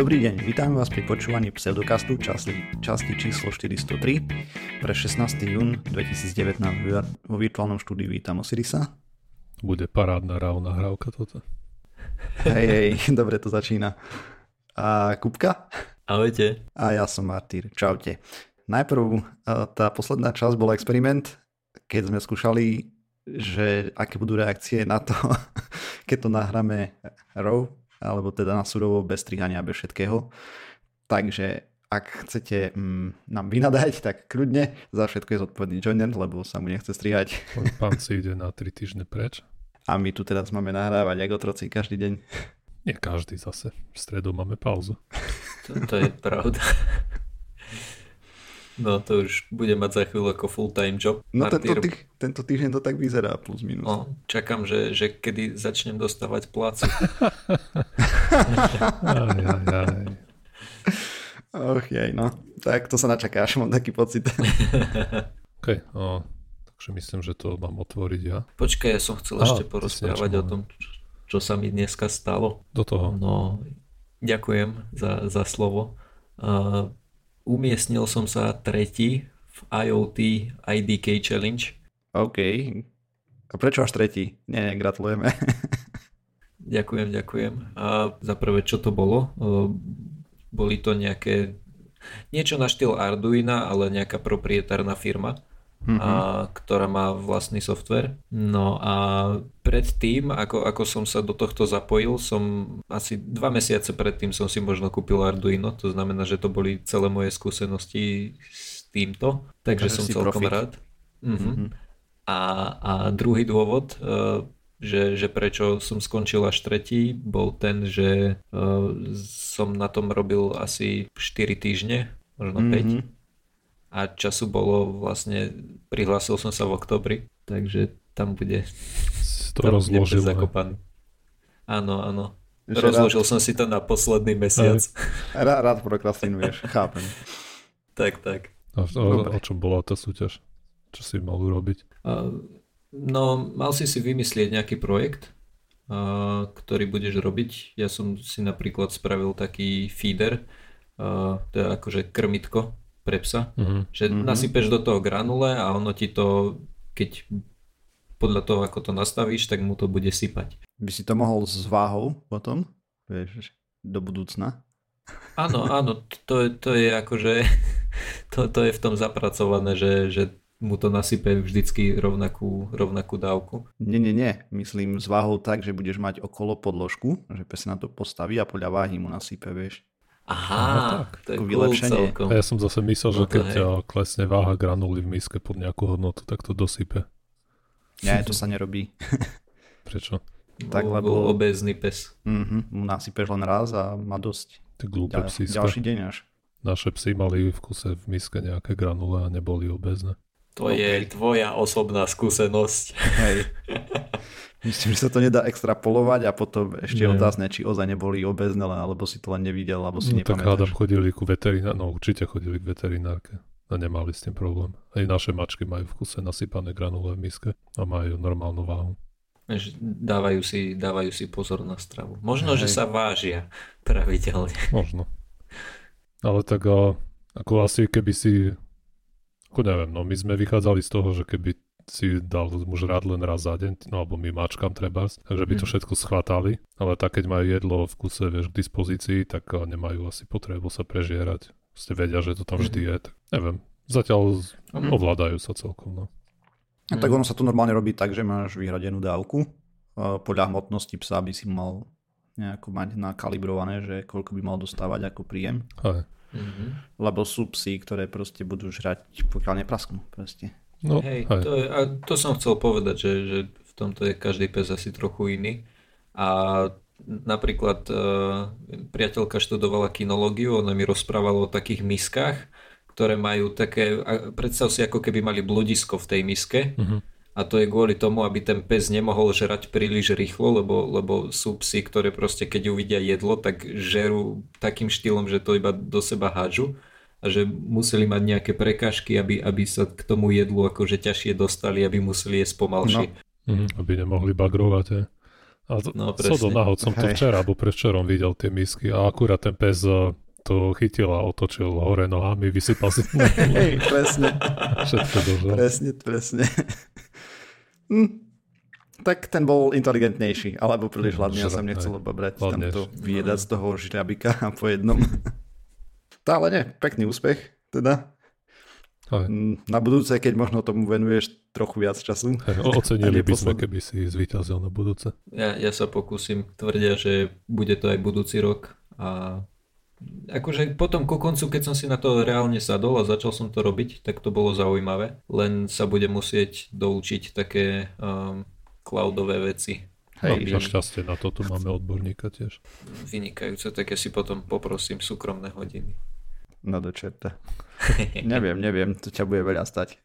Dobrý deň, vítam vás pri počúvaní Pseudokastu časti číslo 403 pre 16. jún 2019 vo virtuálnom štúdiu Vítamo Sirisa. Bude parádna rávna hrávka toto. Hej, dobre to začína. A Kupka? Ahojte. A ja som Martír, čaute. Najprv tá posledná časť bola experiment, keď sme skúšali, že aké budú reakcie na to, keď to nahráme raw, alebo teda na surovo, bez strihania, bez všetkého. Takže ak chcete nám vynadať, tak kľudne, za všetko je zodpovedný joiner, lebo sa mu nechce strihať. Pán si ide na 3 týždne preč. A my tu teraz máme nahrávať ako otroci každý deň. Nie každý zase, v stredu máme pauzu. To je pravda. No to už bude mať za chvíľu ako full-time job. No tento týždeň to tak vyzerá plus minus. No, čakám, že kedy začnem dostávať plácu. Tak to sa načakáš, mám taký pocit. OK, no, takže myslím, že to mám otvoriť ja. Počkaj, ja som chcel ešte porozprávať o tom, čo sa mi dneska stalo. Do toho. No, ďakujem za slovo. Umiestnil som sa 3. v IoT IDK challenge. OK. A prečo až 3.? Nie, gratulujeme. Ďakujem. A za prvé, čo to bolo? Boli to niečo na štýl Arduina, ale nejaká proprietárna firma, ktorá má vlastný software. No a predtým, ako som sa do tohto zapojil, som asi 2 mesiace predtým som si možno kúpil Arduino, to znamená, že to boli celé moje skúsenosti s týmto, takže som celkom rád. A druhý dôvod, že prečo som skončil až 3. bol ten, že som na tom robil asi 4 týždne, možno 5. A času bolo vlastne, prihlásil som sa v októbri, takže tam bude pes zakopaný. Áno. Rozložil som si to na posledný mesiac. Rád prokrastinuješ, chápem. Tak. A čo bola tá súťaž? Čo si mal urobiť? Mal si vymyslieť nejaký projekt, ktorý budeš robiť. Ja som si napríklad spravil taký feeder, to je akože krmitko pre psa, že nasypeš do toho granule a ono ti to, keď podľa toho, ako to nastavíš, tak mu to bude sypať. By si to mohol s váhou potom, vieš, do budúcna? Áno, to je akože, to je v tom zapracované, že mu to nasype vždycky rovnakú dávku. Nie, myslím s váhou tak, že budeš mať okolo podložku, že pes na to postaví a podľa váhy mu nasype, vieš. Aha, to je vylepšenie. Cool. Ja som zase myslel, že keď klesne váha granuly v miske pod nejakú hodnotu, tak to dosype. Nie, to sa nerobí. Prečo? Tak, lebo obézny pes. Mu nasypeš len raz a má dosť. Ty glúpe psíska. Ďalší deň až. Naše psi mali v kuse v miske nejaké granule a neboli obézne. To je tvoja osobná skúsenosť. Hej. Myslím, že sa to nedá extrapolovať a potom ešte otázne, či ozaj neboli obézne, alebo si to len nevidel, alebo si nepamätáš. Tak hádam, určite chodili k veterinárke a nemali s tým problém. Aj naše mačky majú v kuse nasypané granule v miske a majú normálnu váhu. Dávajú si pozor na stravu. Možno, že sa vážia pravidelne. Možno. Ale tak ako asi keby si my sme vychádzali z toho, že keby si dal žrať len raz za deň, alebo my mačkám trebárs, takže by to všetko schvátali, ale tak keď majú jedlo v kuse, vieš, k dispozícii, tak nemajú asi potrebu sa prežierať. Ste vedia, že to tam vždy je, tak neviem, zatiaľ ovládajú sa celkom. No. A tak ono sa to normálne robí tak, že máš vyhradenú dávku, podľa hmotnosti psa by si mal nejako mať nakalibrované, že koľko by mal dostávať ako príjem. Aj. Lebo sú psi, ktoré proste budú žrať, pokiaľ neprasknú proste. No, hej, to som chcel povedať, že v tomto je každý pes asi trochu iný a napríklad priateľka študovala kinológiu, ona mi rozprávala o takých miskách, ktoré majú také, predstav si ako keby mali bludisko v tej miske a to je kvôli tomu, aby ten pes nemohol žrať príliš rýchlo, lebo sú psi, ktoré proste keď uvidia jedlo, tak žerú takým štýlom, že to iba do seba hádžu a že museli mať nejaké prekážky, aby sa k tomu jedlu akože ťažšie dostali, aby museli jesť pomalšie. Aby nemohli bagrovať. No, sodom náhod som to včera, alebo prevčerom videl tie misky a akurát ten pes to chytil a otočil hore nohami, vysypal si. Hej, presne. Všetko dožal. Presne. Tak ten bol inteligentnejší, alebo príliš hladný, ja som nechcel obabrať tamto vyjedať z toho žrabika a po jednom. Tá, ale nie, pekný úspech, teda. Aj. Na budúce, keď možno tomu venuješ trochu viac času. Hej, ocenili by sme, keby si zvíťazil na budúce. Ja sa pokúsim, tvrdia, že bude to aj budúci rok. A akože potom ku koncu, keď som si na to reálne sadol a začal som to robiť, tak to bolo zaujímavé. Len sa bude musieť doučiť také cloudové veci. Hej, na šťastie, na toto máme odborníka tiež. Vynikajúce, tak ja si potom poprosím súkromné hodiny. No do čerta. Neviem, to ťa bude veľa stať.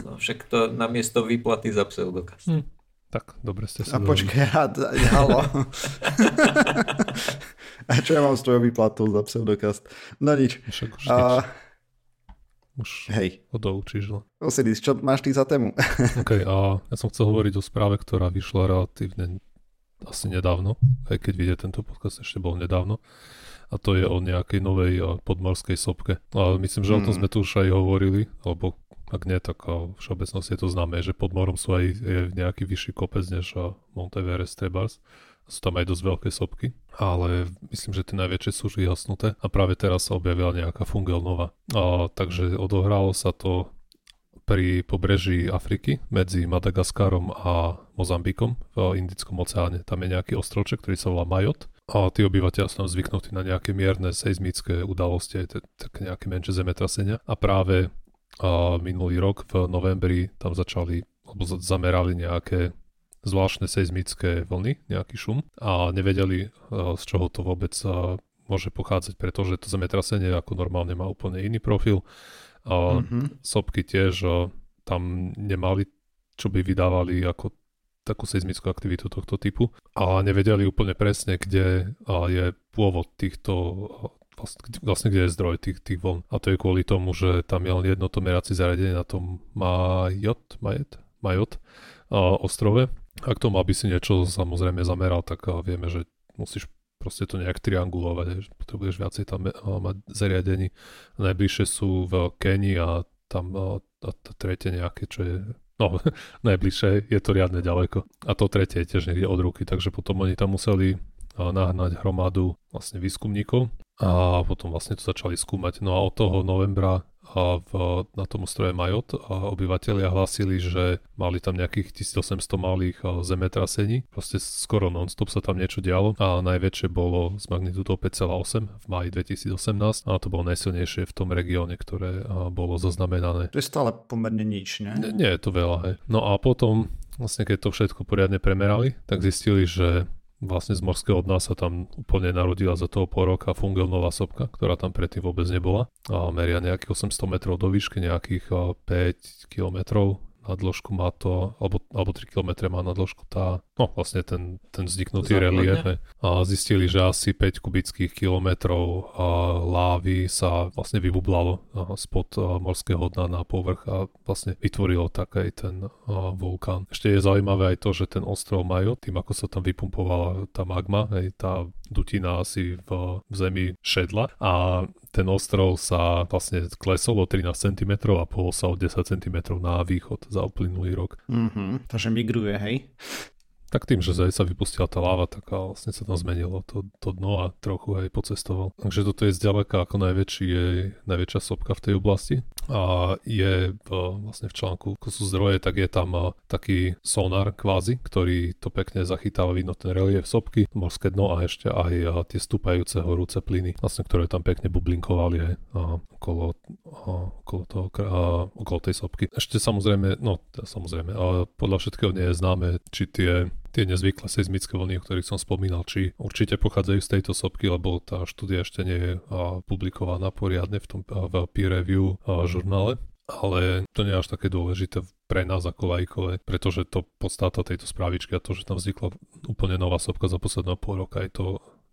No však to namiesto výplaty za pseudokast. Tak, dobre ste sa... A počkaj, halo. A čo ja mám s tvojou výplatou za pseudokast? No nič. Však už hej. Odoučíš. Osiris, čo máš ty za tému? OK, a ja som chcel hovoriť o správe, ktorá vyšla relatívne asi nedávno, aj keď vidie tento podcast, ešte bol nedávno. A to je o nejakej novej podmorskej sopke. A myslím, že o tom sme tu už aj hovorili, alebo ak nie, tak všeobecnosti je to známe, že pod morom sú aj nejaký vyšší kopec než Mount Everest trebárs. Sú tam aj dosť veľké sopky, ale myslím, že tie najväčšie sú už vyhasnuté a práve teraz sa objavila nejaká fungelnova. Takže odohralo sa to pri pobreží Afriky medzi Madagaskarom a Mozambikom v Indickom oceáne. Tam je nejaký ostrovček, ktorý sa volá Mayotte. A tí obyvateľia sú tam zvyknutí na nejaké mierne seizmické udalosti, také nejaké menšie zemetrasenia. A práve minulý rok v novembri tam začali, alebo zamerali nejaké zvláštne seizmické vlny, nejaký šum. A nevedeli, z čoho to vôbec môže pochádzať, pretože to zemetrasenie ako normálne má úplne iný profil. Sopky tiež tam nemali, čo by vydávali ako takú seizmickú aktivitu tohto typu a nevedeli úplne presne, kde je pôvod týchto, vlastne kde je zdroj tých vln. A to je kvôli tomu, že tam je len jedno to meracie zariadenie na tom Mayotte ostrove. Ak tomu, aby si niečo samozrejme zameral, tak vieme, že musíš proste to nejak triangulovať, potrebuješ viacej tam mať zariadení. Najbližšie sú v Kenii a tam tretie nejaké, čo je najbližšie, je to riadne ďaleko. A to tretie je tiež niekde od ruky, takže potom oni tam museli nahnať hromadu vlastne výskumníkov a potom vlastne to začali skúmať. No a od toho novembra na tom ostrove Mayotte obyvatelia hlásili, že mali tam nejakých 1800 malých zemetrasení. Proste skoro non-stop sa tam niečo dialo a najväčšie bolo s magnitúdou 5,8 v máji 2018 a to bolo najsilnejšie v tom regióne, ktoré bolo zaznamenané. To je stále pomerne nič, ne? Nie je to veľa, hej. No a potom vlastne keď to všetko poriadne premerali, tak zistili, že vlastne z morského dna sa tam úplne narodila za toho pol roka fungelnová sopka, ktorá tam predtým vôbec nebola. A meria nejakých 800 metrov do výšky, nejakých 5 kilometrov na dĺžku má to, alebo 3 kilometre má na dĺžku tá, vlastne ten vzniknutý relief. A zistili, že asi 5 kubických kilometrov lávy sa vlastne vybublalo spod morského dna na povrch a vlastne vytvorilo taký ten vulkán. Ešte je zaujímavé aj to, že ten ostrov Mayotte, tým ako sa tam vypumpovala tá magma, tá dutina asi v zemi šedla a ten ostrov sa vlastne klesol o 13 cm a pohol sa o 10 cm na východ za uplynulý rok. Takže migruje, hej? Tak tým, že sa vypustila tá láva, tak vlastne sa tam zmenilo to dno a trochu aj pocestoval. Takže toto je zďaleka ako najväčšia sopka v tej oblasti. A je vlastne v článku, ako sú zdroje, tak je tam taký sonar kvázi, ktorý to pekne zachytáva, vidno ten relief sopky, morské dno a ešte aj tie stúpajúce horúce plyny, vlastne ktoré tam pekne bublinkovali aj okolo tej sopky. Ešte samozrejme, podľa všetkého nie je známe, či tie nezvyklé seizmické vlny, o ktorých som spomínal, či určite pochádzajú z tejto sopky, lebo tá štúdia ešte nie je publikovaná poriadne v peer review žurnále, ale to nie je až také dôležité pre nás ako laikové, pretože to podstata tejto správičky a to, že tam vznikla úplne nová sopka za posledného pol roka, je to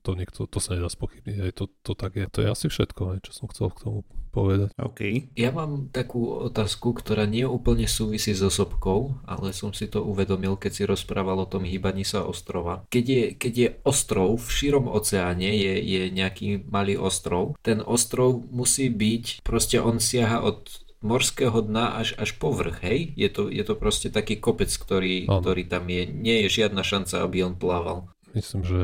to niekto, to sa nedá spochybniť, aj to tak je. To je asi všetko, čo som chcel k tomu povedať. OK. Ja mám takú otázku, ktorá nie úplne súvisí so sopkou, ale som si to uvedomil, keď si rozprával o tom hýbaní sa ostrova. Keď je ostrov v širom oceáne, je nejaký malý ostrov, ten ostrov musí byť, proste on siaha od morského dna až po vrch, hej? Je to proste taký kopec, ktorý tam je. Nie je žiadna šanca, aby on plával. Myslím, že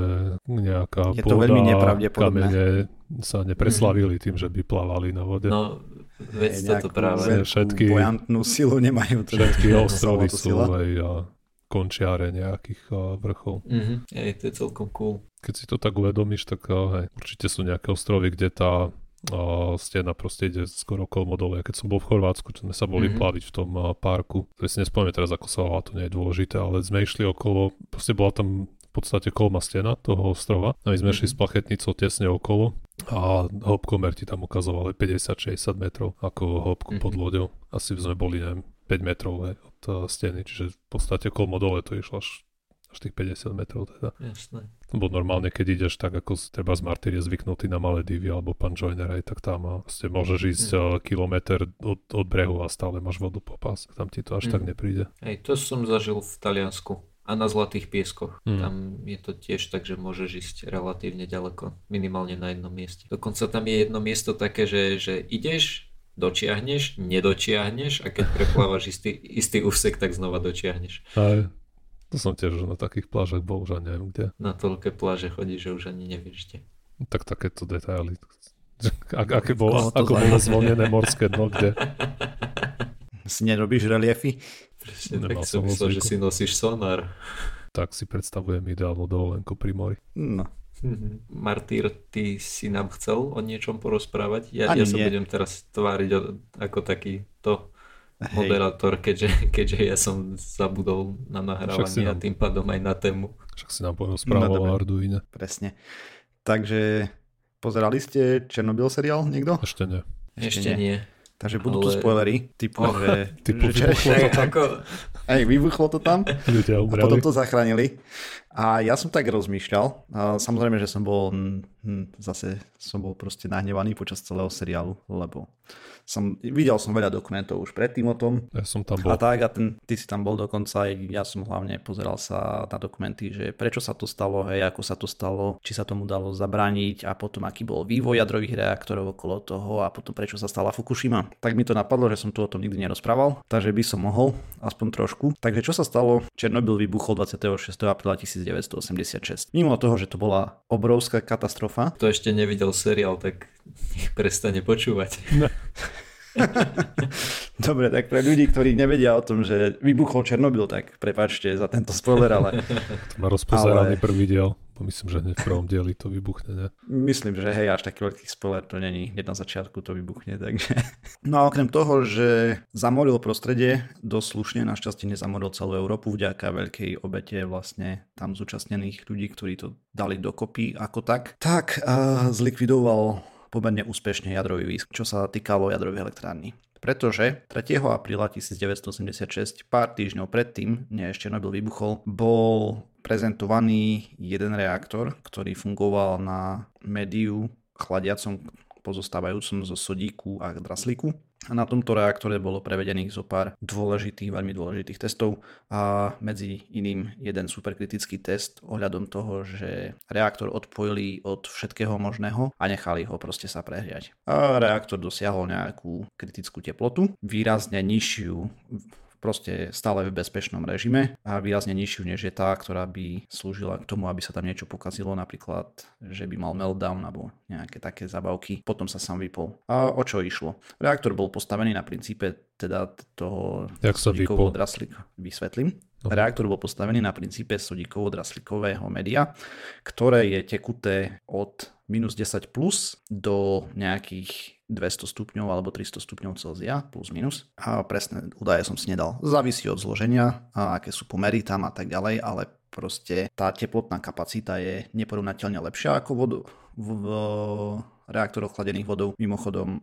nejaká je to veľmi nepravdepodobné. Kamene sa nepreslavili tým, že by plávali na vode. No, veď toto práve. Všetky bojantnú silu nemajú. Teda všetky ostrovy sú a končiare nejakých vrchov. Mm-hmm. Hej, to je celkom cool. Keď si to tak uvedomíš, tak hej, určite sú nejaké ostrovy, kde tá stena proste ide skoro kolmo dole. Keď som bol v Chorvátsku, čo sme sa boli plaviť v tom parku, ktorý si nespomínam teraz, ako sa volá, to nie je dôležité, ale sme išli okolo, proste bola tam v podstate kolma stena toho ostrova a my sme šli s plachetnicou tesne okolo a hĺbkomer ti tam ukazovali 50-60 metrov ako hĺbku pod loďou. Asi sme boli, neviem, 5 metrov od steny, čiže v podstate kolmo dole to išlo až tých 50 metrov teda. Jasné. Lebo normálne, keď ideš tak, ako treba z Martírie zvyknutý na malé divy, alebo pán Joiner, aj tak tam vlastne môžeš ísť kilometr od brehu a stále máš vodu po pás. Tam ti to až tak nepríde. Hej, to som zažil v Taliansku a na Zlatých pieskoch. Tam je to tiež tak, že môžeš ísť relatívne ďaleko, minimálne na jednom mieste. Dokonca tam je jedno miesto také, že ideš, dočiahneš, nedočiahneš a keď preplávaš istý úsek, tak znova dočiahneš. Aj. To som tiež na takých plážach bol, už ani neviem kde. Na toľké pláže chodí, že už ani nevieš kde. Tak takéto detaily. Ako bolo zvonené morské dno, kde. Si nerobíš reliefy? Presne, nemal tak som myslel, že si nosíš sonar. Tak si predstavujem ideálnu dovolenku pri mori. No. Martír, ty si nám chcel o niečom porozprávať? Ja sa budem teraz tváriť ako takýto moderátor, keďže ja som zabudol na nahrávanie a tým pádom aj na tému. Však si nám porozprával o Arduino. Presne. Takže pozerali ste Černobyl seriál niekto? Ešte nie. Ešte nie. Takže budú tu spoilery, vybuchlo to tam a potom to zachránili. A ja som tak rozmýšľal, samozrejme, že som bol proste nahnevaný počas celého seriálu, lebo videl som veľa dokumentov už predtým o tom. Ja som tam bol. Ty si tam bol dokonca, ja som hlavne pozeral sa na dokumenty, že prečo sa to stalo, hej, ako sa to stalo, či sa tomu dalo zabrániť a potom aký bol vývoj jadrových reaktorov okolo toho a potom prečo sa stala Fukushima. Tak mi to napadlo, že som tu o tom nikdy nerozprával, takže by som mohol, aspoň trošku. Takže čo sa stalo? Černobyl vybuchol 26. apríla 1986. Mimo toho, že to bola obrovská katastrofa. Kto ešte nevidel seriál, tak nech prestane počúvať. No. Dobre, tak pre ľudí, ktorí nevedia o tom, že vybuchol Černobyl, tak prepáčte za tento spoiler, ale... To má rozpozeraný prvý diel. Myslím, že hneď v prvom dieli to vybuchne, ne? Myslím, že hej, až taký veľký spoiler to není. Hneď na začiatku to vybuchne, takže... No a okrem toho, že zamoril prostredie, doslušne, našťastie nezamoril celú Európu vďaka veľkej obete vlastne tam zúčastnených ľudí, ktorí to dali dokopy ako tak, zlikvidoval pomerne úspešne jadrový výskum, čo sa týkalo jadrových elektrární. Pretože 3. apríla 1986, pár týždňov predtým, než Černobyl vybuchol, bol prezentovaný jeden reaktor, ktorý fungoval na médiu chladiacom pozostávajúcom zo sodíku a draslíku. A na tomto reaktore bolo prevedených zo pár dôležitých, veľmi dôležitých testov a medzi iným jeden superkritický test ohľadom toho, že reaktor odpojili od všetkého možného a nechali ho proste sa prehriať. A reaktor dosiahol nejakú kritickú teplotu, výrazne nižšiu, proste stále v bezpečnom režime a výrazne nižšiu, než je tá, ktorá by slúžila k tomu, aby sa tam niečo pokazilo, napríklad, že by mal meltdown alebo nejaké také zabavky. Potom sa sám vypol. A o čo išlo? Reaktor bol postavený na princípe teda toho sodíkovo draslíka. Vysvetlím. Reaktor bol postavený na princípe sodíkovo draslíkového média, ktoré je tekuté od minus 10 plus do nejakých 200 stupňov alebo 300 stupňov Celzia, plus minus. A presné údaje som si nedal. Závisí od zloženia a aké sú pomery tam a tak ďalej, ale proste tá teplotná kapacita je neporovnateľne lepšia ako vodu v reaktoroch chladených vodou. Mimochodom,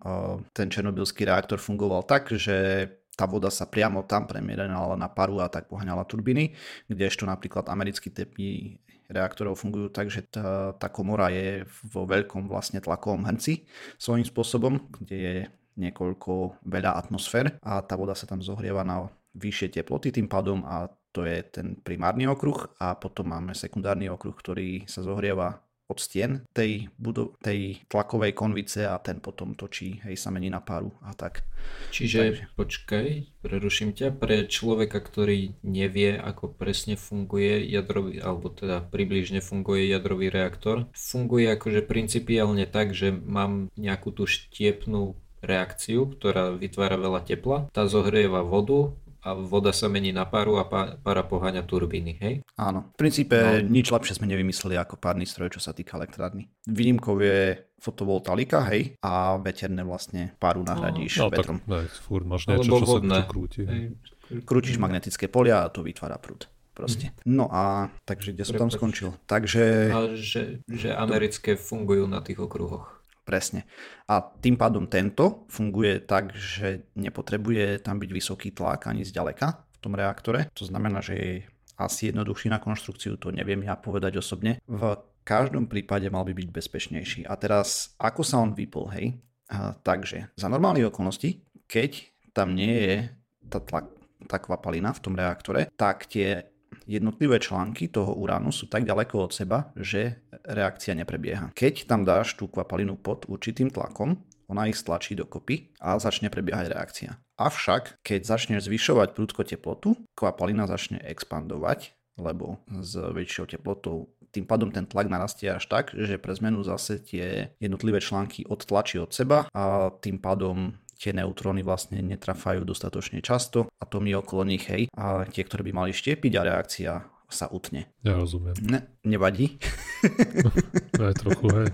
ten černobylský reaktor fungoval tak, že tá voda sa priamo tam premierenala na paru a tak poháňala turbíny, kdežto napríklad americkí typy reaktorov fungujú tak, že tá komora je vo veľkom vlastne tlakovom hrnci svojím spôsobom, kde je niekoľko veľa atmosfér a tá voda sa tam zohrieva na vyššie teploty tým pádom a to je ten primárny okruh a potom máme sekundárny okruh, ktorý sa zohrieva od stien tej tlakovej konvice a ten potom točí, hej, sa mení na páru a tak. Čiže počkaj, preruším ťa, pre človeka, ktorý nevie, ako presne funguje jadrový, alebo teda približne funguje jadrový reaktor, funguje akože principiálne tak, že mám nejakú tú štiepnú reakciu, ktorá vytvára veľa tepla, tá zohrieva vodu, a voda sa mení na paru a para poháňa turbíny, hej? Áno. V princípe nič lepšie sme nevymysleli ako párny stroj, čo sa týka elektrárny. Výnimkou je fotovoltaika, hej? A veterné vlastne paru nahradíš vetrom. No tak furt máš niečo, čo sa krúti. Krútiš magnetické polia a to vytvára prúd. Proste. No a takže kde som tam skončil? Takže... A že americké fungujú na tých okruhoch. Presne. A tým pádom tento funguje tak, že nepotrebuje tam byť vysoký tlak ani zďaleka v tom reaktore. To znamená, že je asi jednoduchší na konštrukciu, to neviem ja povedať osobne. V každom prípade mal by byť bezpečnejší. A teraz, ako sa on vypol, hej? Takže, za normálnych okolností, keď tam nie je tá kvapalina v tom reaktore, tak tie jednotlivé články toho uránu sú tak ďaleko od seba, že reakcia neprebieha. Keď tam dáš tú kvapalinu pod určitým tlakom, ona ich stlačí dokopy a začne prebiehať reakcia. Avšak, keď začneš zvyšovať prudko teplotu, kvapalina začne expandovať, lebo s väčšou teplotou tým pádom ten tlak narastie až tak, že pre zmenu zase tie jednotlivé články odtlačí od seba a tým pádom tie neutróny vlastne netrafajú dostatočne často a to mi okolo nich, hej, a tie, ktoré by mali štiepiť a reakcia sa utne. Ja rozumiem. Nevadí? Aj trochu, hej.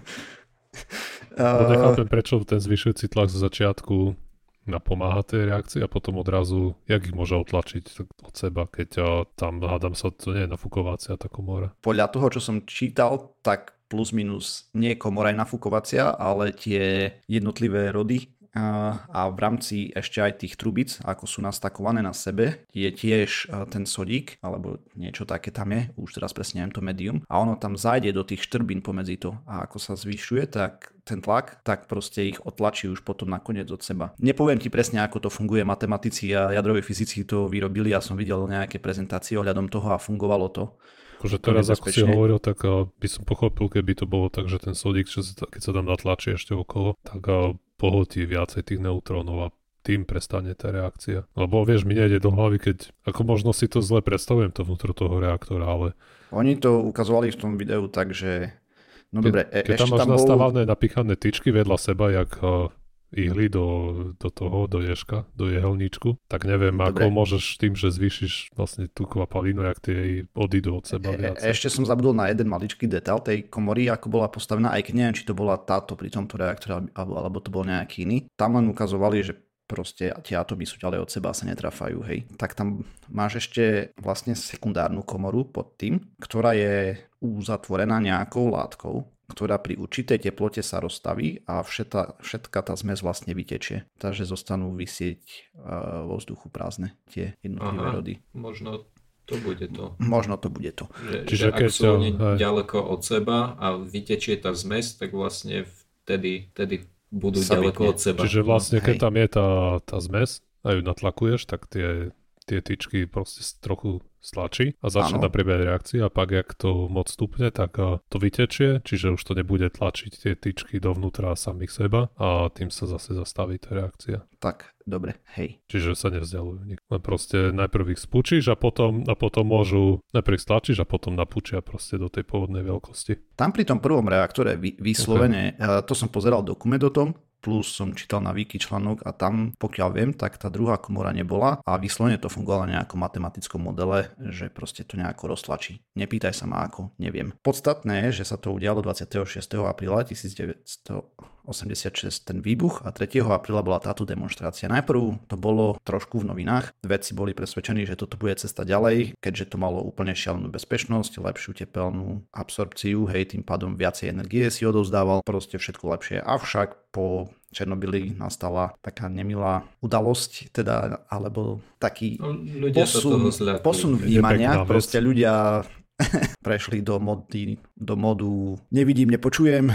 Nechápem, prečo ten zvyšujúci tlak zo začiatku napomáha tej reakcii a potom odrazu, jak ich môže otlačiť od seba, keď ja tam hádam sa, to nie je nafukovácia, tá komora. Podľa toho, čo som čítal, tak plus minus nie komora je nafukovacia, ale tie jednotlivé rody a v rámci ešte aj tých trubic, ako sú nastakované na sebe, je tiež ten sodík, alebo niečo také tam je, už teraz presne neviem to médium, a ono tam zájde do tých štrbín pomedzi to a ako sa zvyšuje, tak ten tlak, tak proste ich otlačí už potom nakoniec od seba. Nepoviem ti presne, ako to funguje, matematici a jadroví fyzici to vyrobili, ja som videl nejaké prezentácie ohľadom toho a fungovalo to. Akože teraz, ako si hovoril, tak by som pochopil, keby to bolo tak, že ten sodík, keď sa tam natlačí ešte okolo, tak pohotí viacej tých neutrónov a tým prestane tá reakcia. Lebo vieš, mi nejde do hlavy, keď, ako možno si to zle predstavujem to vnútro toho reaktora, ale... Oni to ukazovali v tom videu tak, že... No dobre, keď tam máš nastavené napíchané tyčky vedľa seba, jak... ihly do jehelníčku, tak neviem, dobre. Ako môžeš tým, že zvýšiš vlastne tú kvapalinu, jak tie odídu od seba viac. Ešte som zabudol na jeden maličký detail tej komory, ako bola postavená, aj keď neviem, či to bola táto pri tomto reaktore, alebo to bol nejaký iný. Tam len ukazovali, že proste tie atómy sú ďalej od seba, sa netrafajú, hej. Tak tam máš ešte vlastne sekundárnu komoru pod tým, ktorá je uzatvorená nejakou látkou, ktorá pri určitej teplote sa roztaví a všetka tá zmes vlastne vytečie. Takže zostanú visieť vo vzduchu prázdne tie jednotlivé rody. Možno to bude to. Čiže keď sú oni ďaleko od seba a vytečie tá zmes, tak vlastne vtedy budú ďaleko od seba. Čiže vlastne keď tam je tá zmes a ju natlakuješ, tak tie tyčky proste trochu stlačí a začne tam prebiehať reakcia a pak, jak to moc stupne, tak to vytečie, čiže už to nebude tlačiť tie tyčky dovnútra samých seba a tým sa zase zastaví tá reakcia. Tak, dobre, hej. Čiže sa nevzdialujú. Len proste najprv ich spúčiš a potom môžu, najprv ich stlačíš a potom napúčia proste do tej pôvodnej veľkosti. Tam pri tom prvom reaktore vyslovene, to som pozeral dokument o tom, plus som čítal na Wiki článok a tam, pokiaľ viem, tak tá druhá komora nebola a vyslovene to fungovalo na nejakom matematickom modele, že proste to nejako roztlačí. Nepýtaj sa ma ako, neviem. Podstatné je, že sa to udialo 26. apríla 1900 86 ten výbuch a 3. apríla bola táto demonštrácia. Najprv to bolo trošku v novinách, vedci boli presvedčení, že toto bude cesta ďalej, keďže to malo úplne šialenú bezpečnosť, lepšiu tepelnú absorpciu, hej, tým pádom viacej energie si odovzdával, proste všetko lepšie. Avšak po Černobyli nastala taká nemilá udalosť, teda, alebo taký posun vnímania, proste ľudia prešli do modu nevidím, nepočujem,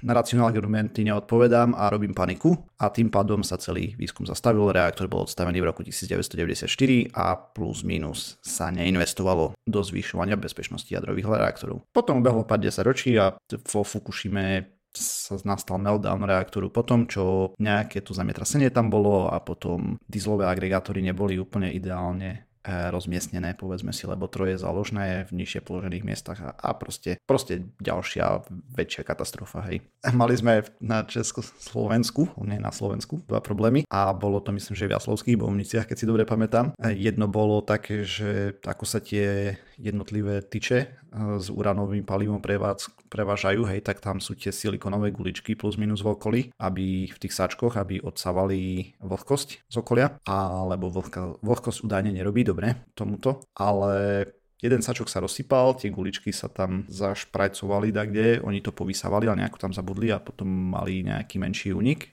na racionálne argumenty neodpovedám a robím paniku a tým pádom sa celý výskum zastavil, reaktor bol odstavený v roku 1994 a plus minus sa neinvestovalo do zvyšovania bezpečnosti jadrových reaktorov. Potom ubehlo 50 ročí a vo Fukushime sa nastal meltdown reaktoru po tom, čo nejaké tu zametrasenie tam bolo a potom dieselové agregátory neboli úplne ideálne rozmiestnené, povedzme si, lebo troje záložné v nižšie položených miestach a proste ďalšia väčšia katastrofa, hej. Mali sme na Československu, nie na Slovensku, dva problémy a bolo to, myslím, že v Jaslovských Bohuniciach, keď si dobre pamätám. Jedno bolo také, že ako sa tie jednotlivé tyče s uránovým palivom prevážajú, hej, tak tam sú tie silikonové guličky plus minus v okolí, aby v tých sáčkoch, aby odsávali vlhkosť z okolia, alebo vlhkosť údajne nerobí dobre tomuto, ale jeden sačok sa rozsypal, tie guličky sa tam zašprajcovali dakde, oni to povysávali, ale nejako tam zabudli a potom mali nejaký menší únik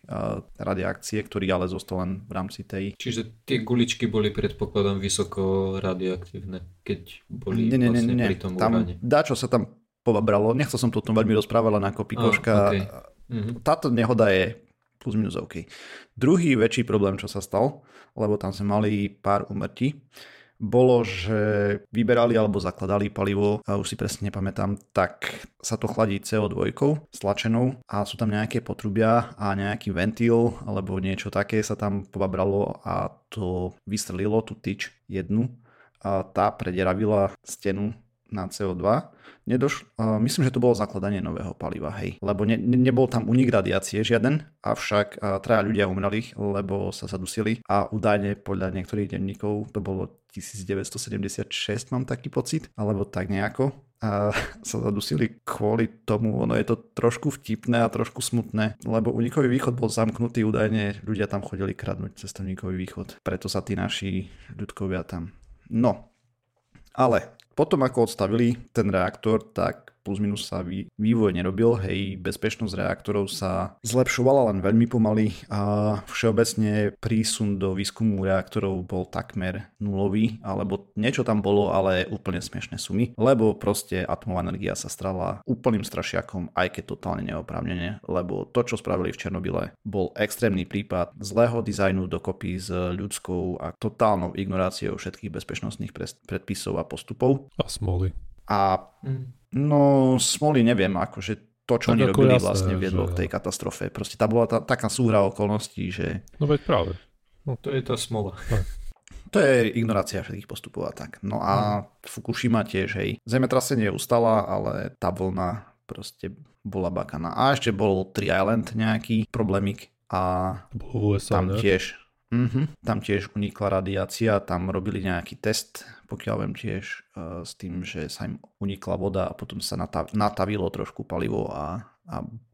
radiakcie, ktorý ale zostal len v rámci tej... Čiže tie guličky boli predpokladám vysoko radioaktívne, keď boli vlastne pri tom uráne. Dáčo sa tam povabralo, nechcel som to o tom veľmi rozprávať, len ako pikoška. Okay. Táto nehoda je plus minus OK. Druhý väčší problém, čo sa stal, lebo tam sme mali pár úmrtí, bolo, že vyberali alebo zakladali palivo, a už si presne nepamätám, tak sa to chladí CO2 stlačenou a sú tam nejaké potrubia a nejaký ventil alebo niečo také sa tam povabralo a to vystrelilo tú tyč jednu a tá prederavila stenu na CO2. Myslím, že to bolo zakladanie nového paliva, hej. Lebo nebol tam unik radiácie žiaden, avšak traja ľudia umreli, lebo sa zadusili a údajne podľa niektorých denníkov to bolo 1976, mám taký pocit, alebo tak nejako. A sa zadusili kvôli tomu, ono je to trošku vtipné a trošku smutné, lebo unikový východ bol zamknutý, údajne ľudia tam chodili kradnúť cez unikový východ, preto sa tí naši ľudkovia tam. No, ale potom ako odstavili ten reaktor, tak plus minus sa vývoj nerobil, hej, bezpečnosť reaktorov sa zlepšovala len veľmi pomaly a všeobecne prísun do výskumu reaktorov bol takmer nulový, alebo niečo tam bolo, ale úplne smiešné sumy, lebo proste atomová energia sa stala úplným strašiakom, aj keď totálne neoprávnene, lebo to, čo spravili v Černobyle, bol extrémny prípad zlého dizajnu dokopy s ľudskou a totálnou ignoráciou všetkých bezpečnostných predpisov a postupov. A smoly. A no smoly neviem, akože to, čo tak oni robili jasné, vlastne viedlo k tej katastrofe. Proste tá bola taká súhra okolností, že... No veď práve. No to je tá smola. Tak. To je ignorácia všetkých postupov a tak. No a Fukushima tiež, hej. Zemetrasenie ustala, ale tá vlna proste bola bakaná. A ešte bol Three Island nejaký problémik a USA, tam ne? Tiež... Tam tiež unikla radiácia, tam robili nejaký test, pokiaľ viem tiež s tým, že sa im unikla voda a potom sa natavilo trošku palivo a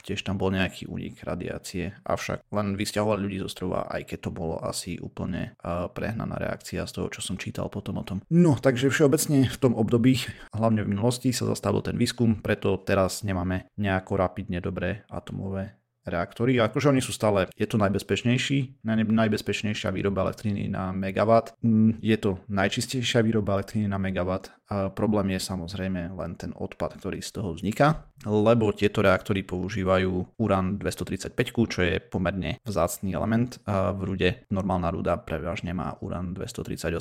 tiež tam bol nejaký unik radiácie. Avšak len vysťahovali ľudí z ostrova, aj keď to bolo asi úplne prehnaná reakcia z toho, čo som čítal potom o tom. No, takže všeobecne v tom období, hlavne v minulosti, sa zastavil ten výskum, preto teraz nemáme nejako rapidne dobré atomové reaktory, akože oni sú stále, je to najbezpečnejšia výroba elektriny na megawatt, je to najčistejšia výroba elektriny na megawatt a problém je samozrejme len ten odpad, ktorý z toho vzniká, lebo tieto reaktory používajú urán 235, čo je pomerne vzácny element a v rude, normálna ruda prevažne má urán 238.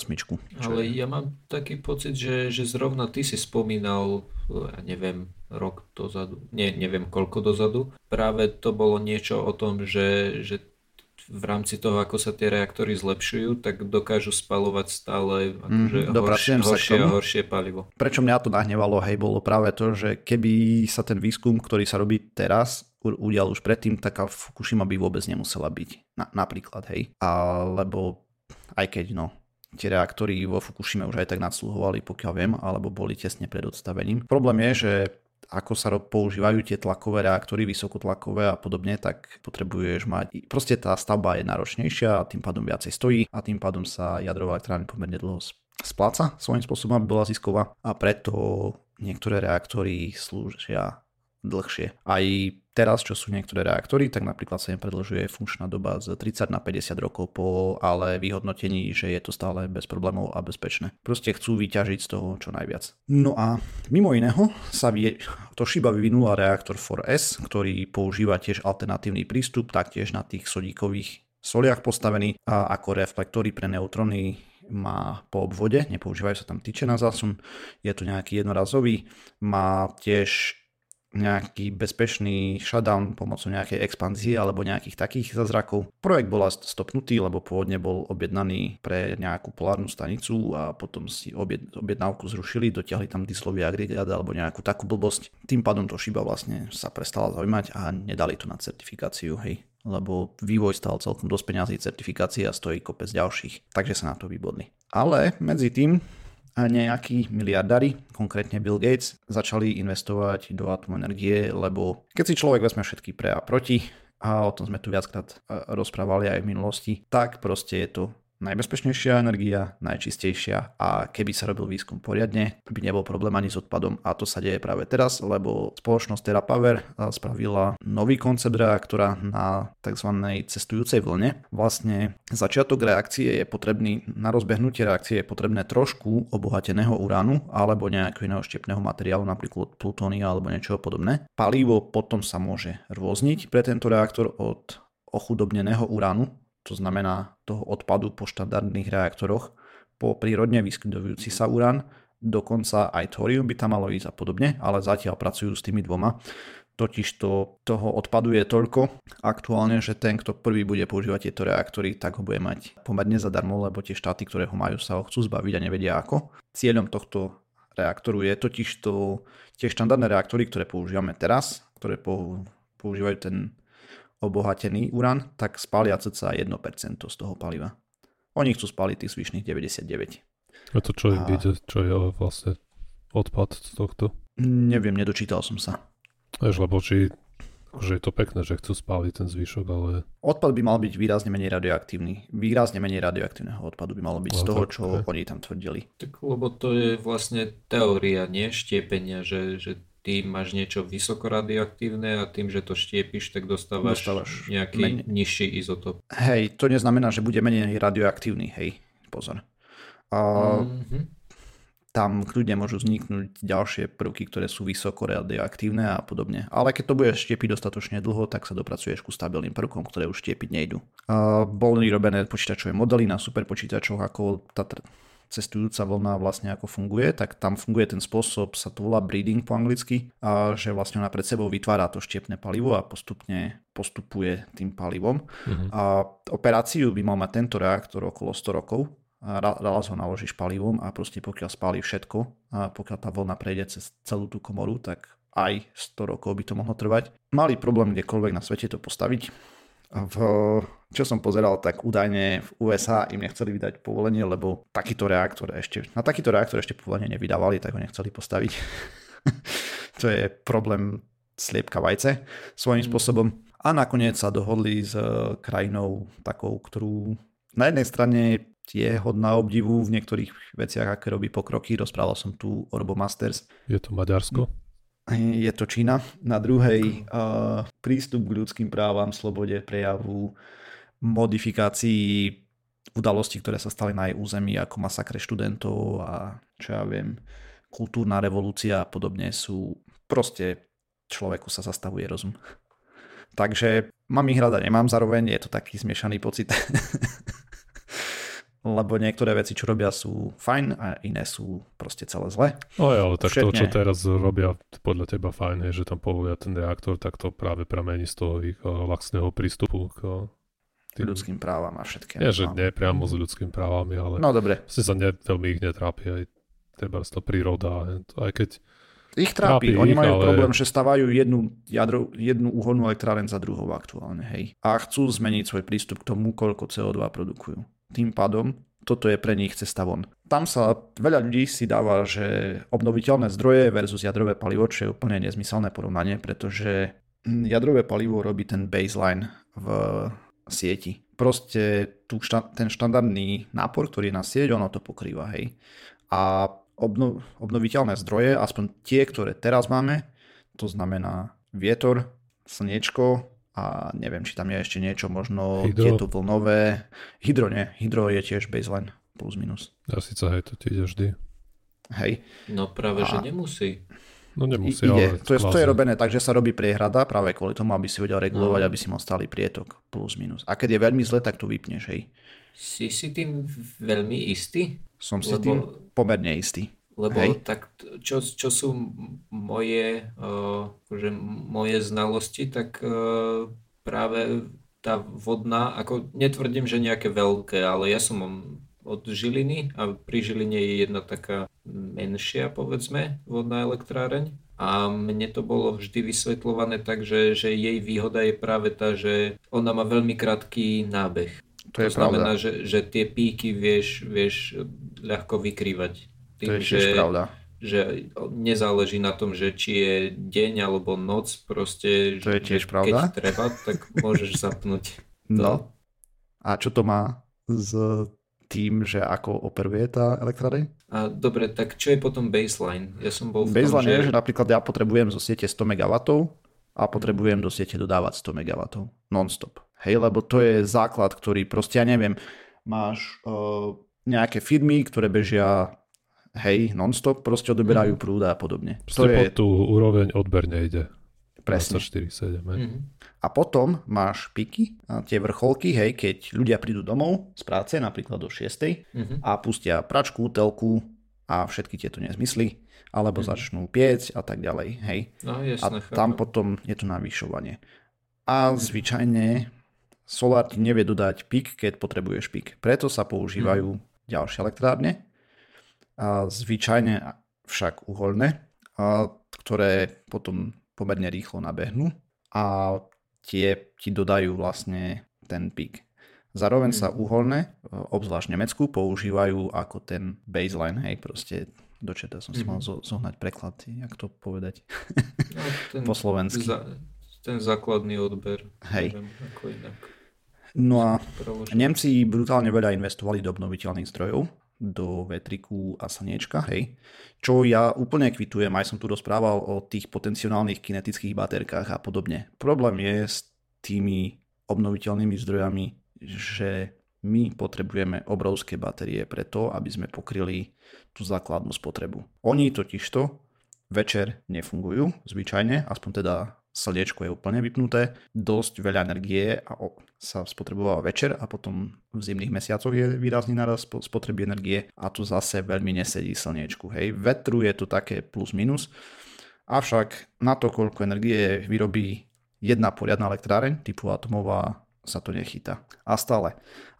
Ale ja mám taký pocit, že zrovna ty si spomínal, ja neviem, rok dozadu, neviem koľko dozadu. Práve to bolo niečo o tom, že v rámci toho, ako sa tie reaktory zlepšujú, tak dokážu spaľovať stále akože horšie palivo. Prečo mňa to nahnevalo, hej, bolo práve to, že keby sa ten výskum, ktorý sa robí teraz, udial už predtým, taká Fukushima by vôbec nemusela byť. Napríklad, hej. Alebo aj keď, no, tie reaktory vo Fukushime už aj tak nadsluhovali, pokiaľ viem, alebo boli tesne pred odstavením. Problém je, že ako sa používajú tie tlakové reaktory, vysokotlakové a podobne, tak potrebuješ mať... Proste tá stavba je náročnejšia a tým pádom viacej stojí a tým pádom sa jadrová elektrárne pomerne dlho spláca svojím spôsobom, aby bola zisková a preto niektoré reaktory slúžia dlhšie. Aj teraz, čo sú niektoré reaktory, tak napríklad sa im predĺžuje funkčná doba z 30 na 50 rokov po ale vyhodnotení, že je to stále bez problémov a bezpečné. Proste chcú vyťažiť z toho čo najviac. No a mimo iného sa Toshiba vyvinula reaktor 4S, ktorý používa tiež alternatívny prístup, taktiež na tých sodíkových soliach postavený a ako reflektory pre neutróny má po obvode, nepoužívajú sa tam tyče na zásun, je to nejaký jednorazový, má tiež nejaký bezpečný shutdown pomocou nejakej expanzie alebo nejakých takých zázrakov. Projekt bol stopnutý, lebo pôvodne bol objednaný pre nejakú polárnu stanicu a potom si objednávku zrušili, dotiahli tam dyslový agregát alebo nejakú takú blbosť. Tým pádom Toshiba vlastne sa prestala zaujímať a nedali to na certifikáciu, hej. Lebo vývoj stál celkom dosť peňazí, certifikácia stojí kopec ďalších, takže sa na to vybodli. Ale medzi tým nejakí miliardári, konkrétne Bill Gates, začali investovať do atomenergie, lebo keď si človek vezme všetky pre a proti, a o tom sme tu viackrát rozprávali aj v minulosti, tak proste je to najbezpečnejšia energia, najčistejšia a keby sa robil výskum poriadne, by nebol problém ani s odpadom a to sa deje práve teraz, lebo spoločnosť TerraPower spravila nový koncept reaktora na tzv. Cestujúcej vlne. Vlastne začiatok reakcie je potrebný, na rozbehnutie reakcie je potrebné trošku obohateného uránu alebo nejakého iného štiepného materiálu, napríklad plutónia alebo niečo podobné. Palivo potom sa môže rôzniť pre tento reaktor od ochudobneného uránu, to znamená toho odpadu po štandardných reaktoroch, po prírodne vyskytujúci sa urán, dokonca aj thorium by tam malo ísť a podobne, ale zatiaľ pracujú s tými dvoma. Totiž toho odpadu je toľko aktuálne, že ten, kto prvý bude používať tieto reaktory, tak ho bude mať pomerne zadarmo, lebo tie štáty, ktoré ho majú, sa ho chcú zbaviť a nevedia ako. Cieľom tohto reaktoru je totižto tie štandardné reaktory, ktoré používame teraz, ktoré používajú ten obohatený urán, tak spália cca 1% z toho paliva. Oni chcú spáliť tých zvyšných 99. A to čo je vlastne odpad z tohto? Neviem, nedočítal som sa. Jež, lebo že je to pekné, že chcú spáliť ten zvyšok, ale... Odpad by mal byť výrazne menej radioaktívny. Výrazne menej radioaktívneho odpadu by malo byť z toho, čo oni tam tvrdili. Tak, lebo to je vlastne teória, nie štiepenia, že ty máš niečo vysoko radioaktívne a tým, že to štiepiš, tak dostávaš nejaký nižší izotop. Hej, to neznamená, že bude menej radioaktívny, hej, pozor. Tam kľudne môžu vzniknúť ďalšie prvky, ktoré sú vysoko radioaktívne a podobne. Ale keď to budeš štiepiť dostatočne dlho, tak sa dopracuješ ku stabilným prvkom, ktoré už štiepiť nejdu. Boli robené počítačové modely na superpočítačoch ako cestujúca vlna vlastne ako funguje, tak tam funguje ten spôsob, sa to volá breeding po anglicky, a že vlastne ona pred sebou vytvára to štiepné palivo a postupne postupuje tým palivom. A operáciu by mal mať tento reaktor okolo 100 rokov, raz ho naložíš palivom a proste pokiaľ spáli všetko, a pokiaľ tá vlna prejde cez celú tú komoru, tak aj 100 rokov by to mohlo trvať. Malý problém kdekoľvek na svete to postaviť. Čo som pozeral, tak údajne v USA im nechceli vydať povolenie, lebo na takýto reaktor ešte povolenie nevydávali, tak ho nechceli postaviť. To je problém sliepka vajce svojím spôsobom. A nakoniec sa dohodli s krajinou takou, ktorú na jednej strane je hodná obdivu v niektorých veciach, aké robí pokroky. Rozprával som tu o Robomasters. Je to Maďarsko? Je to Čína. Na druhej prístup k ľudským právam, slobode, prejavu, modifikácii udalostí, ktoré sa stali na jej území, ako masakre študentov a čo ja viem, kultúrna revolúcia a podobne sú proste človeku sa zastavuje rozum. Takže mám ich rada, nemám zároveň, je to taký zmiešaný pocit. Lebo niektoré veci, čo robia, sú fajn a iné sú proste celé zlé. No ale tak všetne. To, čo teraz robia podľa teba fajn, je, že tam povolia ten reaktor, tak to práve pramení z toho ich laxného prístupu k tým ľudským právam a všetkým. Nie, že nie priamo s ľudským právami, ale no, dobre. Vlastne sa veľmi ich netrápi aj treba to príroda, aj keď ich trápi, oni majú problém, že stavajú jednu uholnú elektrárnu za druhou aktuálne, hej. A chcú zmeniť svoj prístup k tomu, koľko CO2 produkujú. Tým pádom toto je pre nich cesta von. tam sa veľa ľudí si dáva, že obnoviteľné zdroje versus jadrové palivo, čo je úplne nezmyselné porovnanie, pretože jadrové palivo robí ten baseline v sieti. Proste ten štandardný nápor, ktorý je na sieť, ono to pokrýva, hej. A obnoviteľné zdroje, aspoň tie, ktoré teraz máme, to znamená vietor, slniečko a neviem, či tam je ešte niečo, možno tieto vlnové. Hydro nie, hydro je tiež baseline, plus minus. A síce hej, to ti ide vždy. Hej. No práve, že nemusí. No nemusí, ale to je robené tak, že sa robí priehrada práve kvôli tomu, aby si vedel regulovať, aby si mal stály prietok plus minus. A keď je veľmi zle, tak to vypneš, hej. Si si tým veľmi istý? Som si tým pomerne istý. Lebo hej. Tak čo sú moje znalosti, tak práve tá vodná, ako netvrdím, že nejaké veľké, ale ja som od Žiliny a pri Žiline je jedna taká menšia, povedzme, vodná elektráreň a mne to bolo vždy vysvetľované tak, že jej výhoda je práve tá, že ona má veľmi krátky nábeh. To znamená, že tie píky vieš ľahko vykrývať. Tým, to je tiež pravda. Že nezáleží na tom, že či je deň alebo noc, proste to je tiež pravda. Keď treba, tak môžeš zapnúť. No. A čo to má s tým, že ako operuje tá elektráreň? Dobre, tak čo je potom baseline? Ja som bol baseline je, že napríklad ja potrebujem zo siete 100 MW a potrebujem do siete dodávať 100 MW non-stop. Hej, lebo to je základ, ktorý proste, ja neviem, máš nejaké firmy, ktoré bežia hej, non-stop, proste odoberajú prúda a podobne. To je tú úroveň odber nejde. Presne. 24/7, A potom máš píky, tie vrcholky, hej, keď ľudia prídu domov z práce, napríklad do 6:00 a pustia pračku, telku a všetky tieto nezmysly, alebo začnú piecť a tak ďalej, hej. No, jasne, a tam potom je to navyšovanie. A zvyčajne solár ti nevie dodať pík, keď potrebuješ pík. Preto sa používajú ďalšie elektrárne, a zvyčajne však uholné, ktoré potom pomerne rýchlo nabehnú a tie ti dodajú vlastne ten pík. Zároveň sa uholné, obzvlášť v Nemecku, používajú ako ten baseline, hej, proste dočetl som si mal zohnať preklad, jak to povedať no, po slovensky. Ten základný odber, hej. Neviem, ako inak. No a Nemci brutálne veľa investovali do obnoviteľných zdrojov, do vetriku a slniečka, hej. Čo ja úplne kvitujem, aj som tu rozprával o tých potenciálnych kinetických baterkách a podobne. Problém je s tými obnoviteľnými zdrojami, že my potrebujeme obrovské batérie preto, aby sme pokryli tú základnú spotrebu. Oni totižto večer nefungujú, zvyčajne, aspoň teda slniečko je úplne vypnuté, dosť veľa energie a sa spotrebovala večer a potom v zimných mesiacoch je výrazný naraz spotreby energie a to zase veľmi nesedí slniečku. Hej. Vetru je to také plus minus, avšak na to, koľko energie vyrobí jedna poriadna elektráreň typu atomová, sa to nechytá. A stále.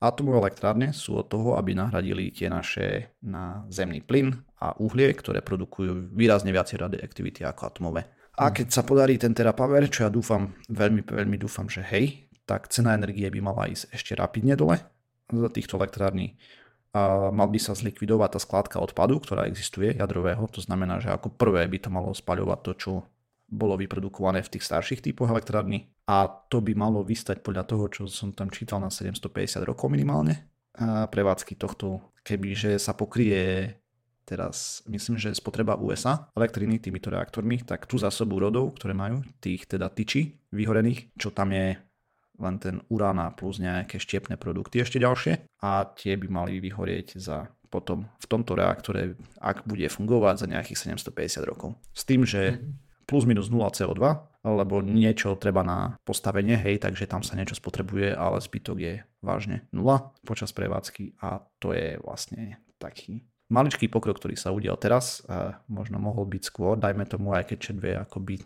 Atomové elektrárne sú od toho, aby nahradili tie naše na zemný plyn a uhlie, ktoré produkujú výrazne viac radioaktivity ako atomové. A keď sa podarí ten TerraPower, čo ja dúfam, veľmi dúfam, že hej, tak cena energie by mala ísť ešte rapidne dole za týchto elektrární. A mal by sa zlikvidovať tá skládka odpadu, ktorá existuje, jadrového. To znamená, že ako prvé by to malo spaľovať to, čo bolo vyprodukované v tých starších typoch elektrární. A to by malo vystať podľa toho, čo som tam čítal na 750 rokov minimálne. A prevádzky tohto, kebyže sa pokrie teraz, myslím, že spotreba USA elektriny týmito reaktormi, tak tú zásobu rodov, ktoré majú, tých teda tyčí vyhorených, čo tam je len ten urán a plus nejaké štiepne produkty ešte ďalšie a tie by mali vyhorieť za potom v tomto reaktore, ak bude fungovať za nejakých 750 rokov. S tým, že plus minus 0 CO2, alebo niečo treba na postavenie, hej, takže tam sa niečo spotrebuje, ale zbytok je vážne 0 počas prevádzky a to je vlastne taký maličký pokrok, ktorý sa udial teraz, a možno mohol byť skôr, dajme tomu aj keď čedve, akoby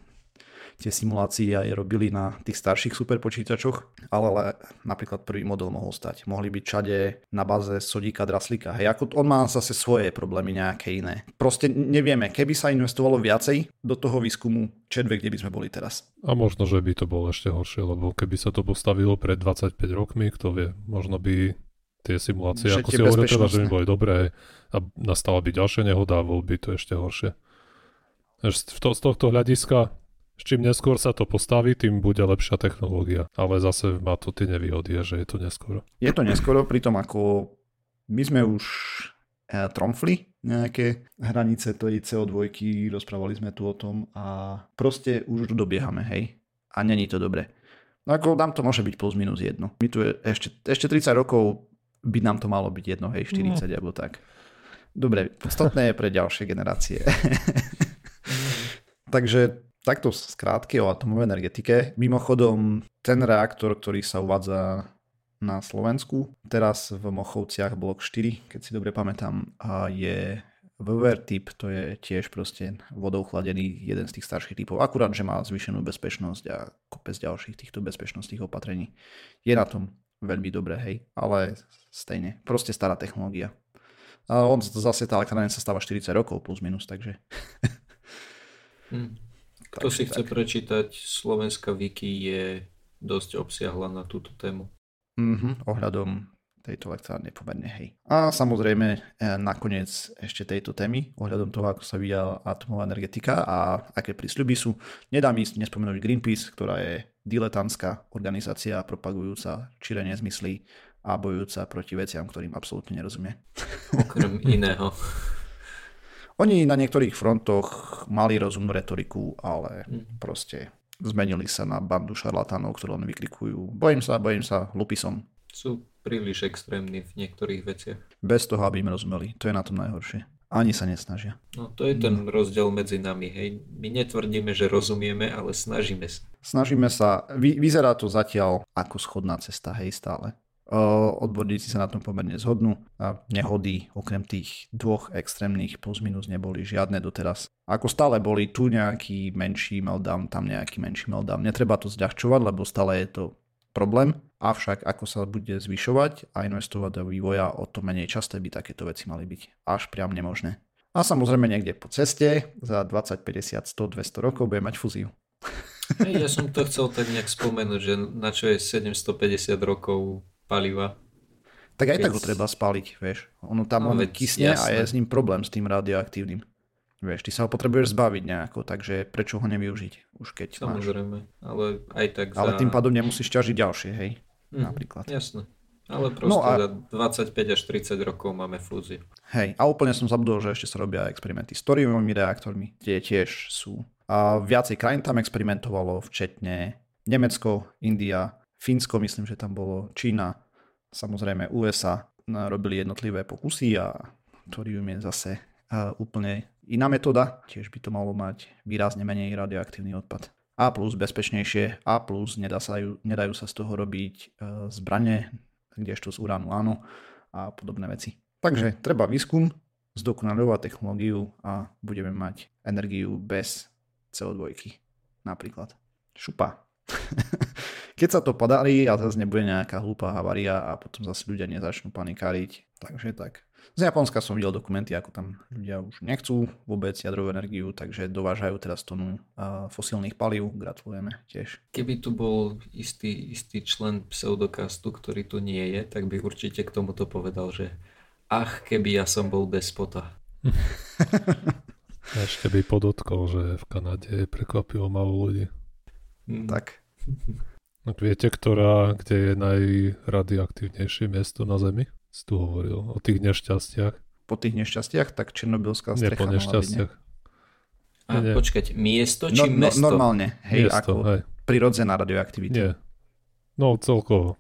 tie simulácie aj robili na tých starších superpočítačoch, ale napríklad prvý model mohol stať. Mohli byť všade na báze sodíka, draslíka. Hej, ako on má zase svoje problémy nejaké iné. Proste nevieme, keby sa investovalo viacej do toho výskumu červe, kde by sme boli teraz. A možno, že by to bolo ešte horšie, lebo keby sa to postavilo pred 25 rokmi, kto vie, možno by tie simulácie. Všetky ako si hovoril teda, že mi boli dobré a nastala by ďalšia nehoda a bol by to ešte horšie. Z tohto hľadiska, s čím neskôr sa to postaví, tým bude lepšia technológia. Ale zase má to tie nevýhody, že je to neskoro. Je to neskoro, pritom ako my sme už tromfli nejaké hranice tej CO2, rozprávali sme tu o tom a proste už dobiehame, hej. A není to dobre. No ako nám to môže byť plus minus jedno. My tu ešte 30 rokov by nám to malo byť jedno, hej, 40 alebo tak. Dobre, podstatné je pre ďalšie generácie. Takže takto skrátke o atomovej energetike. Mimochodom, ten reaktor, ktorý sa uvádza na Slovensku, teraz v Mochovciach blok 4, keď si dobre pamätám, a je VVR typ, to je tiež proste vodou chladený jeden z tých starších typov. Akurát, že má zvýšenú bezpečnosť a kopec ďalších týchto bezpečnostných opatrení. Je na tom veľmi dobré, hej, ale stejne. Proste stará technológia. A on zase tá elektrárne sa stáva 40 rokov plus minus, takže... Kto si chce prečítať, slovenská wiki je dosť obsiahla na túto tému. Ohľadom tejto elektrárne pomerne, hej. A samozrejme nakoniec ešte tejto témy, ohľadom toho, ako sa vyvíja atomová energetika a aké prísľuby sú. Nedá mi nespomenúť Greenpeace, ktorá je diletantská organizácia propagujúca čiré nezmysly a bojujúca proti veciam, ktorým absolútne nerozumie. Okrem iného. Oni na niektorých frontoch mali rozumnú retoriku, ale proste zmenili sa na bandu šarlatánov, ktoré len vyklikujú. Bojím sa, hlupý som. Sú príliš extrémni v niektorých veciach. Bez toho, aby im rozumeli. To je na tom najhoršie. Ani sa nesnažia. No to je ten rozdiel medzi nami, hej. My netvrdíme, že rozumieme, ale snažíme sa. Snažíme sa. Vyzerá to zatiaľ ako schodná cesta, hej, stále. Odborníci sa na tom pomerne zhodnú. A nehody, okrem tých dvoch extrémnych plus minus, neboli žiadne doteraz. Ako stále boli tu nejaký menší meltdown, tam nejaký menší meltdown. Netreba to zľahčovať, lebo stále je to problém, avšak ako sa bude zvyšovať a investovať do vývoja, o to menej časté by takéto veci mali byť. Až priam nemožné. A samozrejme niekde po ceste za 20, 50, 100, 200 rokov bude mať fúziu. Hey, ja som to chcel tak nejak spomenúť, že na čo je 750 rokov paliva. Tak aj tak ho treba spáliť, vieš. Ono tam len kysne a je s ním problém, s tým radioaktívnym. Vieš, ty sa ho potrebuješ zbaviť nejako, takže prečo ho nevyužiť už keď samozrejme, máš. Ale aj tak za... Ale tým pádom nemusíš ťažiť ďalšie, hej, napríklad. Jasné, ale proste za 25 až 30 rokov máme fúziu. Hej, a úplne som zabudol, že ešte sa robia experimenty s tóriovými reaktormi, tie tiež sú. A viacej krajín tam experimentovalo, včetne Nemecko, India, Fínsko, myslím, že tam bolo, Čína, samozrejme USA, robili jednotlivé pokusy a tórium je zase úplne iná metóda, tiež by to malo mať výrazne menej radioaktívny odpad. A plus bezpečnejšie, a plus nedajú sa z toho robiť zbrane, kdežto z uránu áno, a podobné veci. Takže treba výskum, zdokonaľovať technológiu a budeme mať energiu bez CO2, napríklad. Šupa. Keď sa to podarí a zase nebude nejaká hlúpa havária a potom zase ľudia nezačnú panikáriť, takže tak. Z Japonska som videl dokumenty, ako tam ľudia už nechcú vôbec jadrovú energiu, takže dovážajú teraz tonu fosílnych palív. Gratulujeme tiež. Keby tu bol istý člen Pseudokastu, ktorý tu nie je, tak by určite k tomuto povedal, že keby ja som bol despota. Ešte by podotkol, že v Kanade je prekvapivo málo ľudí. Tak. Viete, kde je najradioaktívnejšie miesto na Zemi? Si tu hovoril o tých nešťastiach. Po tých nešťastiach? Tak černobylská strecha. Nie, po nešťastiach. Nie. Počkať, miesto či mesto? Normálne, hej, miesto, ako hej. Prirodzená radioaktivita. Nie. No celkovo.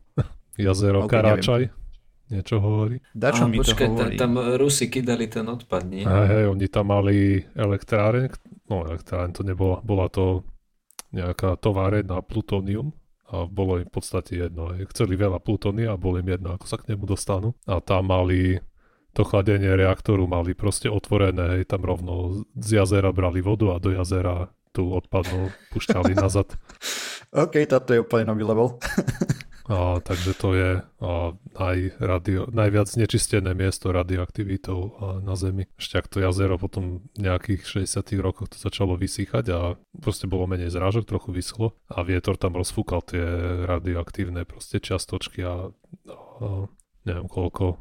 Jazero Karáčaj. Neviem. Niečo hovorí. Dačo mi to hovorí. Tam Rusi kydali ten odpad, nie? Hej, oni tam mali elektráreň. No elektráreň to nebola. Bola to nejaká továreň na plutónium. A bolo im v podstate jedno. Chceli veľa plutónia a bolo im jedno, ako sa k nemu dostanú. A tam mali to chladenie reaktoru, mali proste otvorené, tam rovno z jazera brali vodu a do jazera tú odpadnú pušťali nazad. OK, táto je úplne nový level. A takže to je najviac nečistené miesto radioaktivitou na Zemi. Ešte ak to jazero potom v nejakých 60 rokoch to začalo vysýchať a proste bolo menej zrážok, trochu vyschlo a vietor tam rozfúkal tie radioaktívne proste čiastočky a neviem koľko,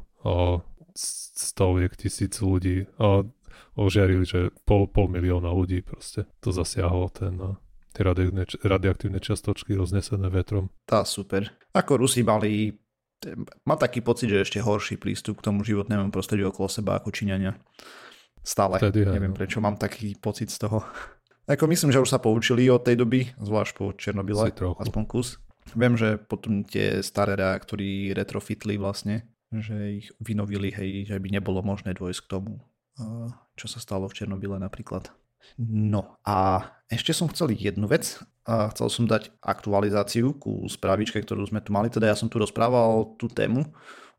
stoviek tisíc ľudí a ožiarili, že pol milióna ľudí proste to zasiahlo tie radioaktívne čiastočky roznesené vetrom. Tá super. Ako Rusi mali, má taký pocit, že ešte horší prístup k tomu životnému prostrediu okolo seba ako Číňania. Stále. Vtedy, neviem prečo, mám taký pocit z toho. Ako myslím, že už sa poučili od tej doby, zvlášť po Černobyle, aspoň kus. Viem, že potom tie staré reaktory retrofitli vlastne, že ich vynovili, hej, že by nebolo možné dôjsť k tomu, čo sa stalo v Černobyle napríklad. No a ešte som chcel jednu vec. A chcel som dať aktualizáciu ku správičke, ktorú sme tu mali. Teda ja som tu rozprával tú tému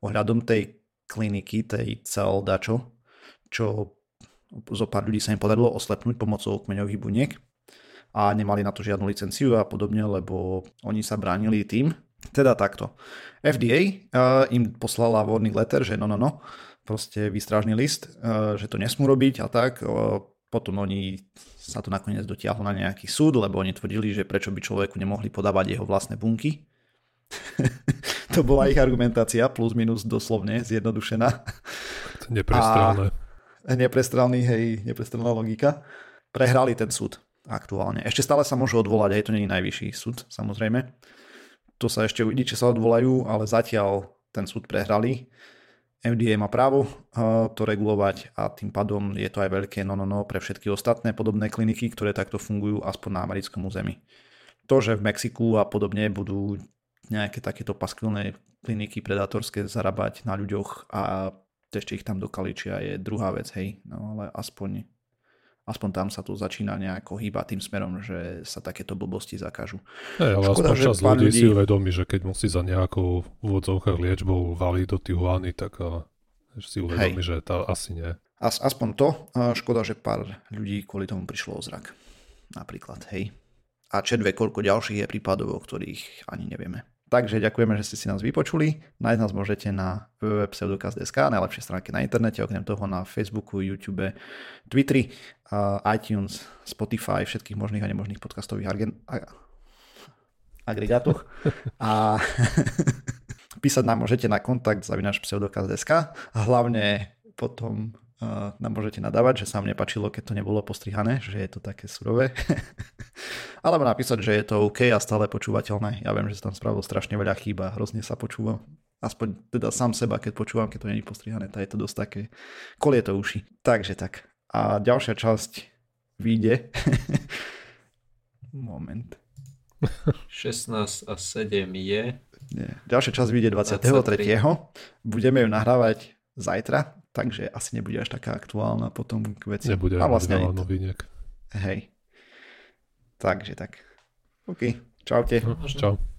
ohľadom tej kliniky, tej cel dačo, čo zo pár ľudí sa im podarilo oslepnúť pomocou kmeňových buniek a nemali na to žiadnu licenciu a podobne, lebo oni sa bránili tým. Teda takto. FDA im poslala warning letter, že no, proste výstražný list, že to nesmú robiť a tak. Potom oni sa to nakoniec dotiahlo na nejaký súd, lebo oni tvrdili, že prečo by človeku nemohli podávať jeho vlastné bunky. To bola ich argumentácia, plus minus doslovne zjednodušená. Neprestrelná logika. Prehrali ten súd aktuálne. Ešte stále sa môžu odvolať, aj to nie je najvyšší súd, samozrejme. To sa ešte uvidí, či sa odvolajú, ale zatiaľ ten súd prehrali. FDA má právo to regulovať a tým pádom je to aj veľké no pre všetky ostatné podobné kliniky, ktoré takto fungujú aspoň na americkom území. To, že v Mexiku a podobne budú nejaké takéto paskvilné kliniky predátorské zarábať na ľuďoch a ešte ich tam dokaličia je druhá vec, hej. No ale aspoň tam sa to začína nejako hýbať tým smerom, že sa takéto blbosti zakážu. Ale škoda, aspoň časť ľudí si uvedomí, že keď musí za nejakou v úvodzovkách liečbou valiť do Tijuany, tak si uvedomí, že tá asi nie. Aspoň to, škoda, že pár ľudí kvôli tomu prišlo o zrak. Napríklad, hej. A četve, koľko ďalších je prípadov, o ktorých ani nevieme. Takže ďakujeme, že ste si nás vypočuli. Nájsť nás môžete na www.pseudokast.sk, najlepšie stránke na internete, okrem toho na Facebooku, YouTube, Twitteri, iTunes, Spotify, všetkých možných a nemožných podcastových agregátoch. A písať nám môžete na kontakt@pseudokast.sk. Hlavne potom nám môžete nadávať, že sa vám nepačilo, keď to nebolo postrihané, že je to také surové. Alebo napísať, že je to OK a stále počúvateľné. Ja viem, že sa tam spravil strašne veľa chýb a hrozne sa počúval. Aspoň teda sám seba, keď počúvam, keď to nie je postrihané, tak je to dosť také kolie to uši. Takže tak. A ďalšia časť vyjde. Moment. 16 a 7 je... Nie. Ďalšia časť vyjde 23. Budeme ju nahrávať zajtra. Takže asi nebude až taká aktuálna potom k veci. Nebude, a vlastne veľa noviniek. Hej. Takže tak. OK. Čaute. Čau.